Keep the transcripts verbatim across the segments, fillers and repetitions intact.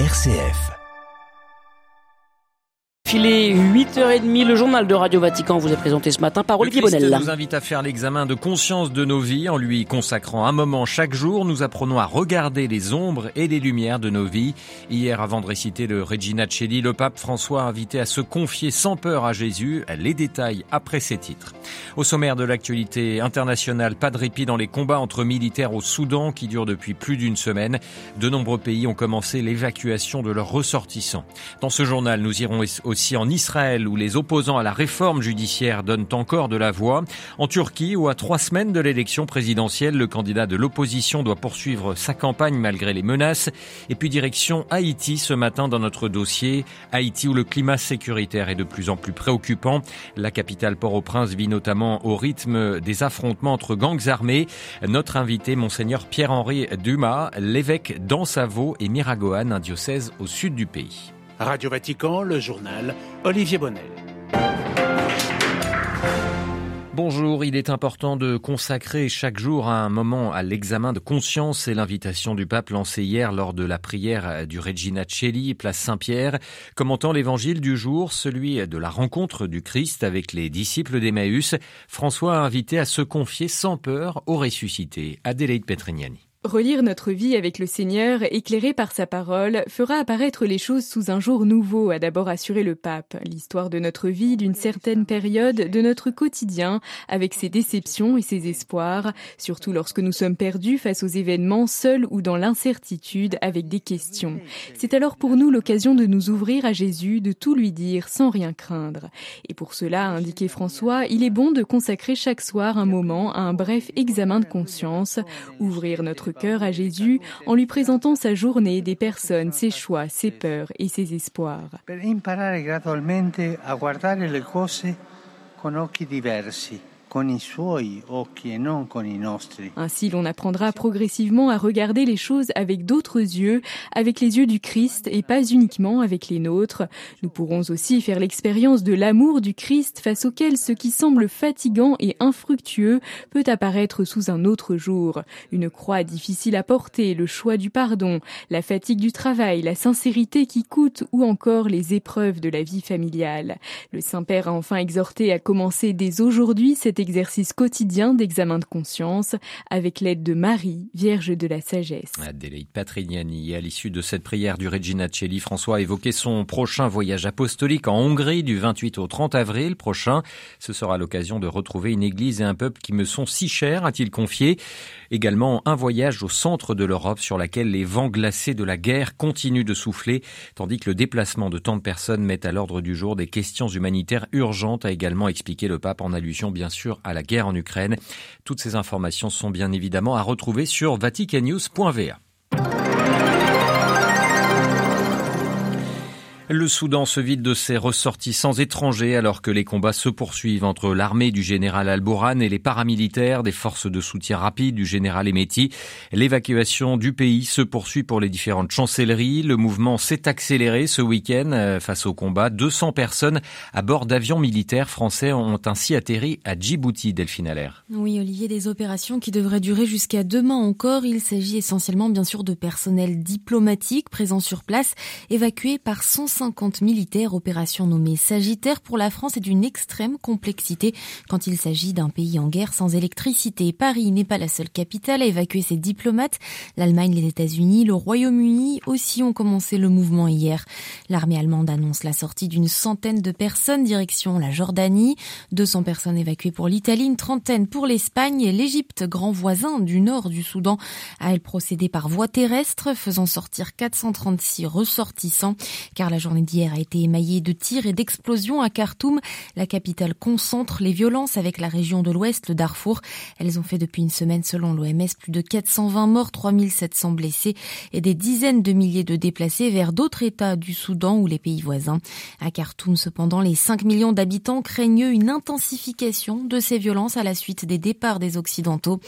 R C F. Il est huit heures trente, le journal de Radio Vatican vous est présenté ce matin par Olivier Bonnel. Le Christ nous invite à faire l'examen de conscience de nos vies. En lui consacrant un moment chaque jour, nous apprenons à regarder les ombres et les lumières de nos vies. Hier, avant de réciter le Regina Celi, le pape François a invité à se confier sans peur à Jésus. Les détails après ces titres. Au sommaire de l'actualité internationale, pas de répit dans les combats entre militaires au Soudan qui durent depuis plus d'une semaine. De nombreux pays ont commencé l'évacuation de leurs ressortissants. Dans ce journal, nous irons aussi en Israël, où les opposants à la réforme judiciaire donnent encore de la voix. En Turquie, où à trois semaines de l'élection présidentielle, le candidat de l'opposition doit poursuivre sa campagne malgré les menaces. Et puis direction Haïti ce matin dans notre dossier. Haïti, où le climat sécuritaire est de plus en plus préoccupant. La capitale Port-au-Prince vit notamment au rythme des affrontements entre gangs armés. Notre invité, Monseigneur Pierre-Henri Dumas, l'évêque d'Anssavo et Miragoâne, un diocèse au sud du pays. Radio Vatican, le journal, Olivier Bonnel. Bonjour, il est important de consacrer chaque jour un moment à l'examen de conscience. C'est l'invitation du pape lancée hier lors de la prière du Regina Celi, place Saint-Pierre, commentant l'évangile du jour, celui de la rencontre du Christ avec les disciples d'Emmaüs. François a invité à se confier sans peur au ressuscité. Adélaïde Petrignani. Relire notre vie avec le Seigneur, éclairé par sa parole, fera apparaître les choses sous un jour nouveau, a d'abord assuré le pape. L'histoire de notre vie, d'une certaine période, de notre quotidien, avec ses déceptions et ses espoirs, surtout lorsque nous sommes perdus face aux événements, seuls ou dans l'incertitude, avec des questions. C'est alors pour nous l'occasion de nous ouvrir à Jésus, de tout lui dire, sans rien craindre. Et pour cela, a indiqué François, il est bon de consacrer chaque soir un moment à un bref examen de conscience, ouvrir notre cœur à Jésus en lui présentant sa journée, des personnes, ses choix, ses peurs et ses espoirs. Per imparare gradualmente a guardare le cose con occhi diversi. Ainsi, l'on apprendra progressivement à regarder les choses avec d'autres yeux, avec les yeux du Christ et pas uniquement avec les nôtres. Nous pourrons aussi faire l'expérience de l'amour du Christ face auquel ce qui semble fatigant et infructueux peut apparaître sous un autre jour. Une croix difficile à porter, le choix du pardon, la fatigue du travail, la sincérité qui coûte ou encore les épreuves de la vie familiale. Le Saint-Père a enfin exhorté à commencer dès aujourd'hui cette exercice quotidien d'examen de conscience avec l'aide de Marie, Vierge de la Sagesse. Adélaïde Petrignani. À l'issue de cette prière du Regina Celi, François a évoqué son prochain voyage apostolique en Hongrie du vingt-huit au trente avril prochain. Ce sera l'occasion de retrouver une église et un peuple qui me sont si chers, a-t-il confié. Également un voyage au centre de l'Europe sur laquelle les vents glacés de la guerre continuent de souffler, tandis que le déplacement de tant de personnes met à l'ordre du jour des questions humanitaires urgentes, a également expliqué le pape, en allusion bien sûr à la guerre en Ukraine. Toutes ces informations sont bien évidemment à retrouver sur vaticannews point v a. Le Soudan se vide de ses ressortissants étrangers alors que les combats se poursuivent entre l'armée du général Al-Bourhan et les paramilitaires des forces de soutien rapide du général Emeti. L'évacuation du pays se poursuit pour les différentes chancelleries. Le mouvement s'est accéléré ce week-end face aux combats. deux cents personnes à bord d'avions militaires français ont ainsi atterri à Djibouti, Delphine Allaire. Oui, Olivier, des opérations qui devraient durer jusqu'à demain encore. Il s'agit essentiellement, bien sûr, de personnel diplomatique présent sur place, évacué par cent cinquante militaires, opération nommée Sagittaire pour la France est d'une extrême complexité quand il s'agit d'un pays en guerre sans électricité. Paris n'est pas la seule capitale à évacuer ses diplomates. L'Allemagne, les États-Unis, le Royaume-Uni aussi ont commencé le mouvement hier. L'armée allemande annonce la sortie d'une centaine de personnes direction la Jordanie. deux cents personnes évacuées pour l'Italie, une trentaine pour l'Espagne et l'Égypte, grand voisin du nord du Soudan, a procédé par voie terrestre, faisant sortir quatre cent trente-six ressortissants car la La journée d'hier a été émaillée de tirs et d'explosions à Khartoum. La capitale concentre les violences avec la région de l'Ouest, le Darfour. Elles ont fait depuis une semaine, selon l'O M S, plus de quatre cent vingt morts, trois mille sept cents blessés et des dizaines de milliers de déplacés vers d'autres États du Soudan ou les pays voisins. À Khartoum, cependant, les cinq millions d'habitants craignent une intensification de ces violences à la suite des départs des Occidentaux.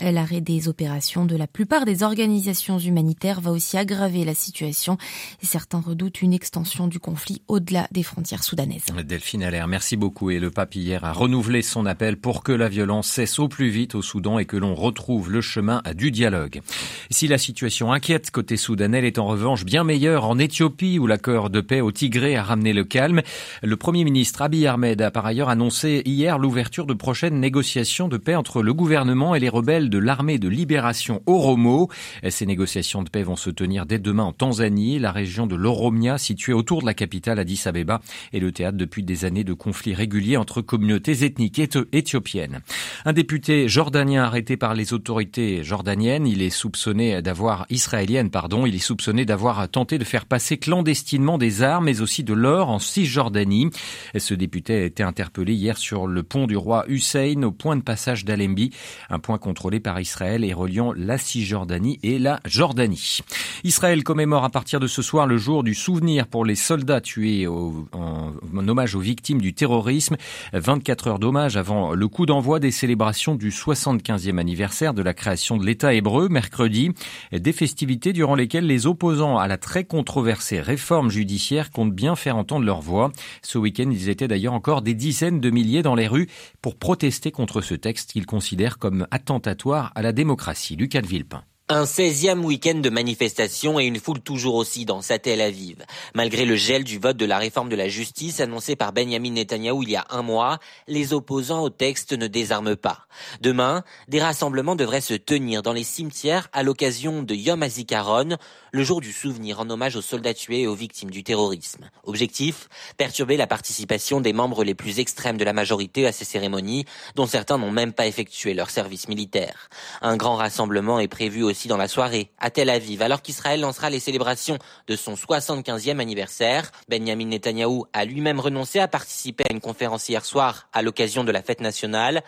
L'arrêt des opérations de la plupart des organisations humanitaires va aussi aggraver la situation. Certains redoutent une extension l'extension du conflit au-delà des frontières soudanaises. Delphine Allaire, merci beaucoup. Et le pape hier a renouvelé son appel pour que la violence cesse au plus vite au Soudan et que l'on retrouve le chemin du dialogue. Si la situation inquiète côté soudanais, elle est en revanche bien meilleure en Éthiopie où l'accord de paix au Tigré a ramené le calme. Le Premier ministre Abiy Ahmed a par ailleurs annoncé hier l'ouverture de prochaines négociations de paix entre le gouvernement et les rebelles de l'armée de libération Oromo. Ces négociations de paix vont se tenir dès demain en Tanzanie. La région de l'Oromia, située autour de la capitale Addis Abeba, est le théâtre depuis des années de conflits réguliers entre communautés ethniques éthiopiennes. Un député jordanien arrêté par les autorités jordaniennes, il est soupçonné d'avoir israélienne, pardon, il est soupçonné d'avoir tenté de faire passer clandestinement des armes, mais aussi de l'or en Cisjordanie. Ce député a été interpellé hier sur le pont du roi Hussein au point de passage d'Alembi, un point contrôlé par Israël et reliant la Cisjordanie et la Jordanie. Israël commémore à partir de ce soir le jour du souvenir pour les soldats tués au, en, en hommage aux victimes du terrorisme. vingt-quatre heures d'hommage avant le coup d'envoi des célébrations du soixante-quinzième anniversaire de la création de l'État hébreu, mercredi. Des festivités durant lesquelles les opposants à la très controversée réforme judiciaire comptent bien faire entendre leur voix. Ce week-end, ils étaient d'ailleurs encore des dizaines de milliers dans les rues pour protester contre ce texte qu'ils considèrent comme attentatoire à la démocratie. Lucas de Villepin. Un seizième week-end de manifestations et une foule toujours aussi dense à Tel Aviv. Malgré le gel du vote de la réforme de la justice annoncée par Benjamin Netanyahu il y a un mois, les opposants au texte ne désarment pas. Demain, des rassemblements devraient se tenir dans les cimetières à l'occasion de Yom HaZikaron, le jour du souvenir en hommage aux soldats tués et aux victimes du terrorisme. Objectif, perturber la participation des membres les plus extrêmes de la majorité à ces cérémonies, dont certains n'ont même pas effectué leur service militaire. Un grand rassemblement est prévu au aussi dans la soirée, à Tel Aviv, alors qu'Israël lancera les célébrations de son soixante-quinzième anniversaire. Benjamin Netanyahou a lui-même renoncé à participer à une conférence hier soir à l'occasion de la fête nationale.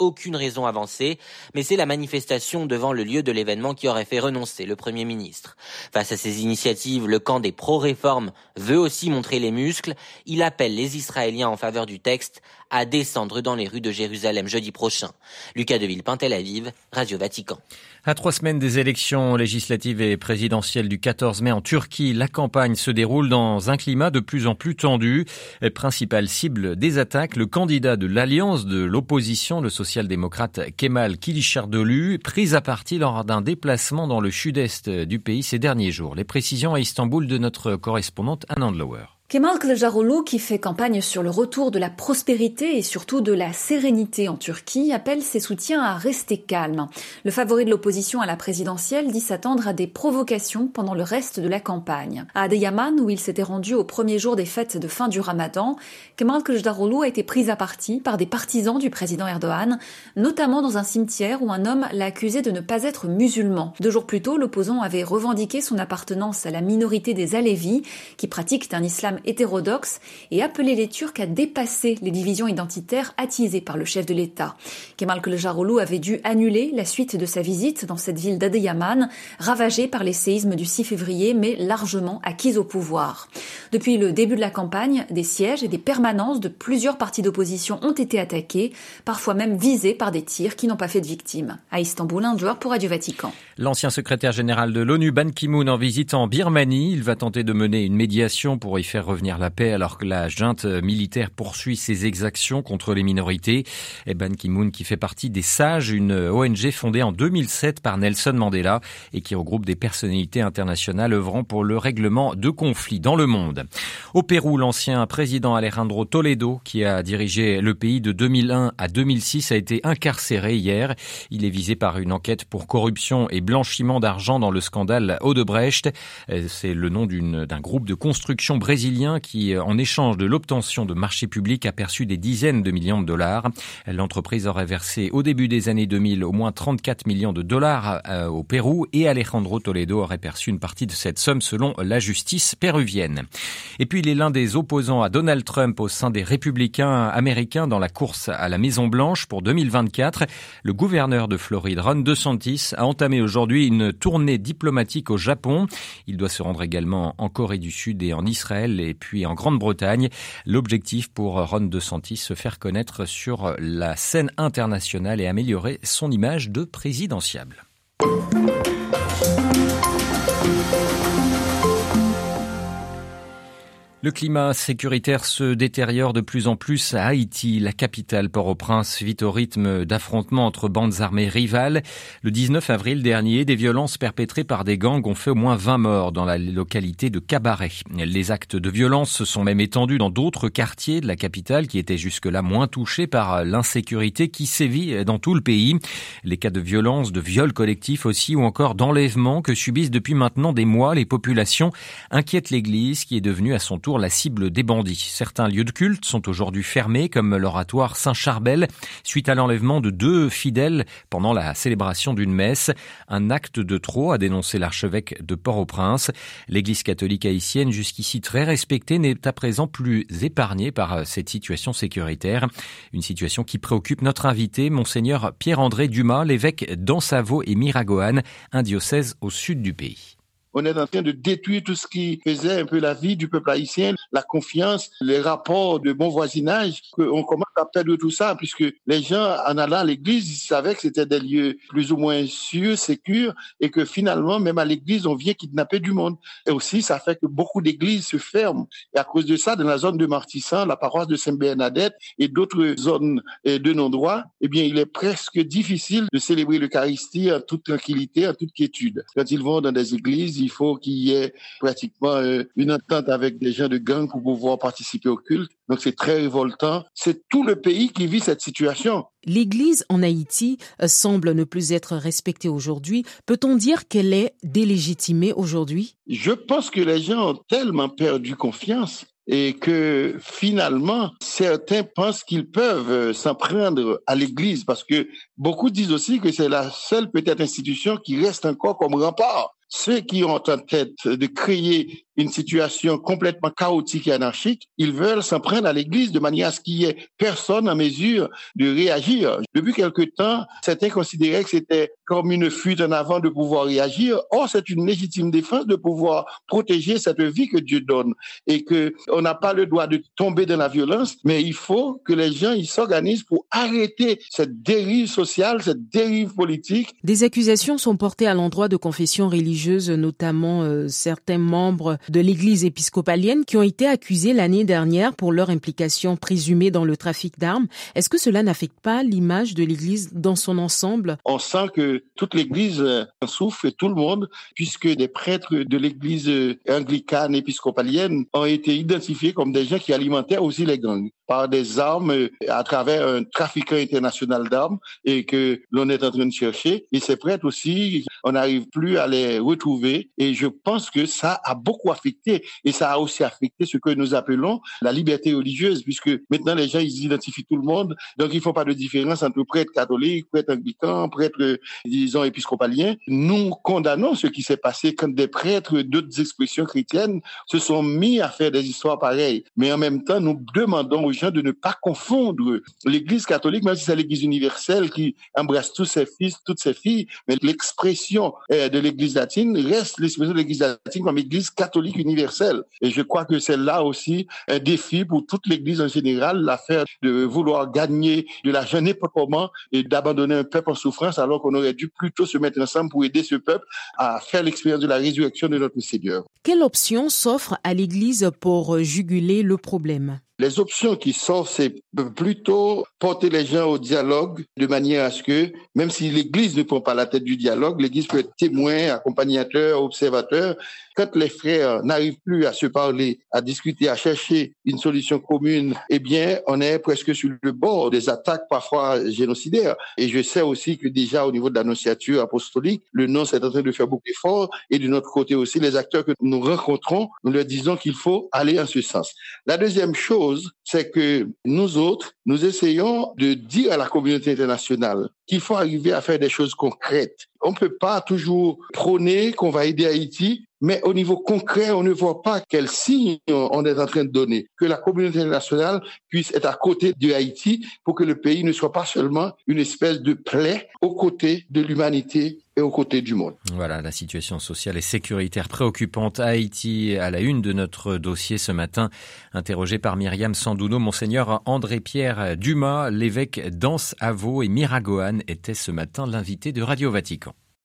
Aucune raison avancée, mais c'est la manifestation devant le lieu de l'événement qui aurait fait renoncer le Premier ministre. Face à ces initiatives, le camp des pro-réformes veut aussi montrer les muscles. Il appelle les Israéliens en faveur du texte à descendre dans les rues de Jérusalem jeudi prochain. Lucas de Villepin, Tel Aviv, Radio Vatican. À trois semaines des élections législatives et présidentielles du quatorze mai en Turquie, la campagne se déroule dans un climat de plus en plus tendu. Principale cible des attaques, le candidat de l'alliance de l'opposition, le social-démocrate Kemal Kılıçdaroğlu, prise à partie lors d'un déplacement dans le sud-est du pays ces derniers jours. Les précisions à Istanbul de notre correspondante Anand Lower. Kemal Kılıçdaroğlu, qui fait campagne sur le retour de la prospérité et surtout de la sérénité en Turquie, appelle ses soutiens à rester calmes. Le favori de l'opposition à la présidentielle dit s'attendre à des provocations pendant le reste de la campagne. À Adıyaman, où il s'était rendu au premier jour des fêtes de fin du Ramadan, Kemal Kılıçdaroğlu a été pris à partie par des partisans du président Erdogan, notamment dans un cimetière où un homme l'a accusé de ne pas être musulman. Deux jours plus tôt, l'opposant avait revendiqué son appartenance à la minorité des Alévis, qui pratiquent un islam hétérodoxe, et appeler les Turcs à dépasser les divisions identitaires attisées par le chef de l'État. Kemal Kılıçdaroğlu avait dû annuler la suite de sa visite dans cette ville d'Adıyaman, ravagée par les séismes du six février, mais largement acquise au pouvoir. Depuis le début de la campagne, des sièges et des permanences de plusieurs partis d'opposition ont été attaqués, parfois même visés par des tirs qui n'ont pas fait de victimes. À Istanbul, un joueur pour Radio Vatican. L'ancien secrétaire général de l'ONU, Ban Ki-moon, en visite en Birmanie, il va tenter de mener une médiation pour y faire revenir la paix alors que la junte militaire poursuit ses exactions contre les minorités. Et Ban Ki-moon, qui fait partie des Sages, une O N G fondée en deux mille sept par Nelson Mandela et qui regroupe des personnalités internationales œuvrant pour le règlement de conflits dans le monde. Au Pérou, l'ancien président Alejandro Toledo, qui a dirigé le pays de deux mille un à deux mille six, a été incarcéré hier. Il est visé par une enquête pour corruption et blanchiment d'argent dans le scandale Odebrecht. C'est le nom d'une, d'un groupe de construction brésilien qui, en échange de l'obtention de marchés publics, a perçu des dizaines de millions de dollars. L'entreprise aurait versé au début des années deux mille au moins trente-quatre millions de dollars au Pérou et Alejandro Toledo aurait perçu une partie de cette somme selon la justice péruvienne. Et puis, il est l'un des opposants à Donald Trump au sein des républicains américains dans la course à la Maison-Blanche pour deux mille vingt-quatre. Le gouverneur de Floride, Ron DeSantis, a entamé aujourd'hui une tournée diplomatique au Japon. Il doit se rendre également en Corée du Sud et en Israël et puis en Grande-Bretagne. L'objectif pour Ron DeSantis, se faire connaître sur la scène internationale et améliorer son image de présidentiable. Le climat sécuritaire se détériore de plus en plus à Haïti. La capitale Port-au-Prince vit au rythme d'affrontements entre bandes armées rivales. Le dix-neuf avril dernier, des violences perpétrées par des gangs ont fait au moins vingt morts dans la localité de Cabaret. Les actes de violence se sont même étendus dans d'autres quartiers de la capitale qui étaient jusque-là moins touchés par l'insécurité qui sévit dans tout le pays. Les cas de violence, de viols collectifs aussi ou encore d'enlèvements que subissent depuis maintenant des mois les populations inquiètent l'Église qui est devenue à son tour la cible des bandits. Certains lieux de culte sont aujourd'hui fermés, comme l'oratoire Saint-Charbel, suite à l'enlèvement de deux fidèles pendant la célébration d'une messe. Un acte de trop, a dénoncé l'archevêque de Port-au-Prince. L'église catholique haïtienne, jusqu'ici très respectée, n'est à présent plus épargnée par cette situation sécuritaire. Une situation qui préoccupe notre invité, Monseigneur Pierre-André Dumas, l'évêque d'Anssavo et Miragoâne, un diocèse au sud du pays. On est en train de détruire tout ce qui faisait un peu la vie du peuple haïtien, la confiance, les rapports de bon voisinage. On commence à perdre tout ça, puisque les gens, en allant à l'église, ils savaient que c'était des lieux plus ou moins sûrs, sécurs, et que finalement, même à l'église, on vient kidnapper du monde. Et aussi, ça fait que beaucoup d'églises se ferment. Et à cause de ça, dans la zone de Martissant, la paroisse de Sainte-Bernadette et d'autres zones de non-droit, eh bien, il est presque difficile de célébrer l'Eucharistie en toute tranquillité, en toute quiétude. Quand ils vont dans des églises, il faut qu'il y ait pratiquement une entente avec des gens de gang pour pouvoir participer au culte. Donc c'est très révoltant. C'est tout le pays qui vit cette situation. L'Église en Haïti semble ne plus être respectée aujourd'hui. Peut-on dire qu'elle est délégitimée aujourd'hui? Je pense que les gens ont tellement perdu confiance et que finalement, certains pensent qu'ils peuvent s'en prendre à l'Église parce que beaucoup disent aussi que c'est la seule peut-être institution qui reste encore comme rempart. Ceux qui ont en tête de créer une situation complètement chaotique et anarchique, ils veulent s'en prendre à l'Église de manière à ce qu'il n'y ait personne en mesure de réagir. Depuis quelque temps, certains considéraient que c'était comme une fuite en avant de pouvoir réagir. Or, c'est une légitime défense de pouvoir protéger cette vie que Dieu donne et qu'on n'a pas le droit de tomber dans la violence, mais il faut que les gens ils s'organisent pour arrêter cette dérive sociale, cette dérive politique. Des accusations sont portées à l'endroit de confessions religieuses, notamment euh, certains membres de l'église épiscopalienne qui ont été accusés l'année dernière pour leur implication présumée dans le trafic d'armes. Est-ce que cela n'affecte pas l'image de l'église dans son ensemble? On sent que toute l'église en souffre, tout le monde, puisque des prêtres de l'église anglicane épiscopalienne ont été identifiés comme des gens qui alimentaient aussi les gangs par des armes à travers un trafiquant international d'armes et que l'on est en train de chercher. Et ces prêtres aussi, on n'arrive plus à les retrouver et je pense que ça a beaucoup affecté et ça a aussi affecté ce que nous appelons la liberté religieuse puisque maintenant les gens ils identifient tout le monde donc ils font pas de différence entre prêtres catholiques, prêtres anglicans, prêtres disons épiscopaliens. Nous condamnons ce qui s'est passé quand des prêtres d'autres expressions chrétiennes se sont mis à faire des histoires pareilles mais en même temps nous demandons aux gens de ne pas confondre l'église catholique même si c'est l'église universelle qui embrasse tous ses fils, toutes ses filles mais l'expression de l'église latine reste l'expression de l'Église latine comme Église catholique universelle. Et je crois que c'est là aussi un défi pour toute l'Église en général, l'affaire de vouloir gagner de l'argent n'importe comment et d'abandonner un peuple en souffrance alors qu'on aurait dû plutôt se mettre ensemble pour aider ce peuple à faire l'expérience de la résurrection de notre Seigneur. Quelle option s'offre à l'Église pour juguler le problème ? Les options qui sortent, c'est plutôt porter les gens au dialogue de manière à ce que, même si l'Église ne prend pas la tête du dialogue, l'Église peut être témoin, accompagnateur, observateur. Quand les frères n'arrivent plus à se parler, à discuter, à chercher une solution commune, eh bien, on est presque sur le bord des attaques parfois génocidaires. Et je sais aussi que déjà au niveau de la nonciature apostolique, le nonce est en train de faire beaucoup d'efforts. Et de notre côté aussi, les acteurs que nous rencontrons, nous leur disons qu'il faut aller en ce sens. La deuxième chose, c'est que nous autres, nous essayons de dire à la communauté internationale qu'il faut arriver à faire des choses concrètes. On ne peut pas toujours prôner qu'on va aider Haïti, mais au niveau concret, on ne voit pas quels signes on est en train de donner. Que la communauté internationale puisse être à côté de Haïti pour que le pays ne soit pas seulement une espèce de plaie aux côtés de l'humanité et aux côtés du monde. Voilà, la situation sociale et sécuritaire préoccupante à Haïti, à la une de notre dossier ce matin. Interrogé par Myriam Sandouno, Monseigneur André-Pierre Dumas, l'évêque d'Anssavo et Miragoâne, était ce matin l'invité de Radio Vatican.